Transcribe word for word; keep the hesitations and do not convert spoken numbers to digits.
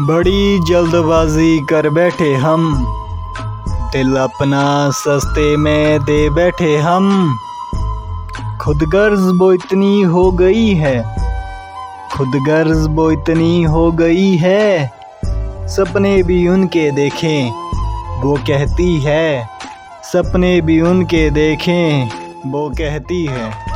बड़ी जल्दबाजी कर बैठे हम, दिल अपना सस्ते में दे बैठे हम। खुदगर्ज वो इतनी हो गई है, खुदगर्ज वो इतनी हो गई है, सपने भी उनके देखें वो कहती है, सपने भी उनके देखें वो कहती है।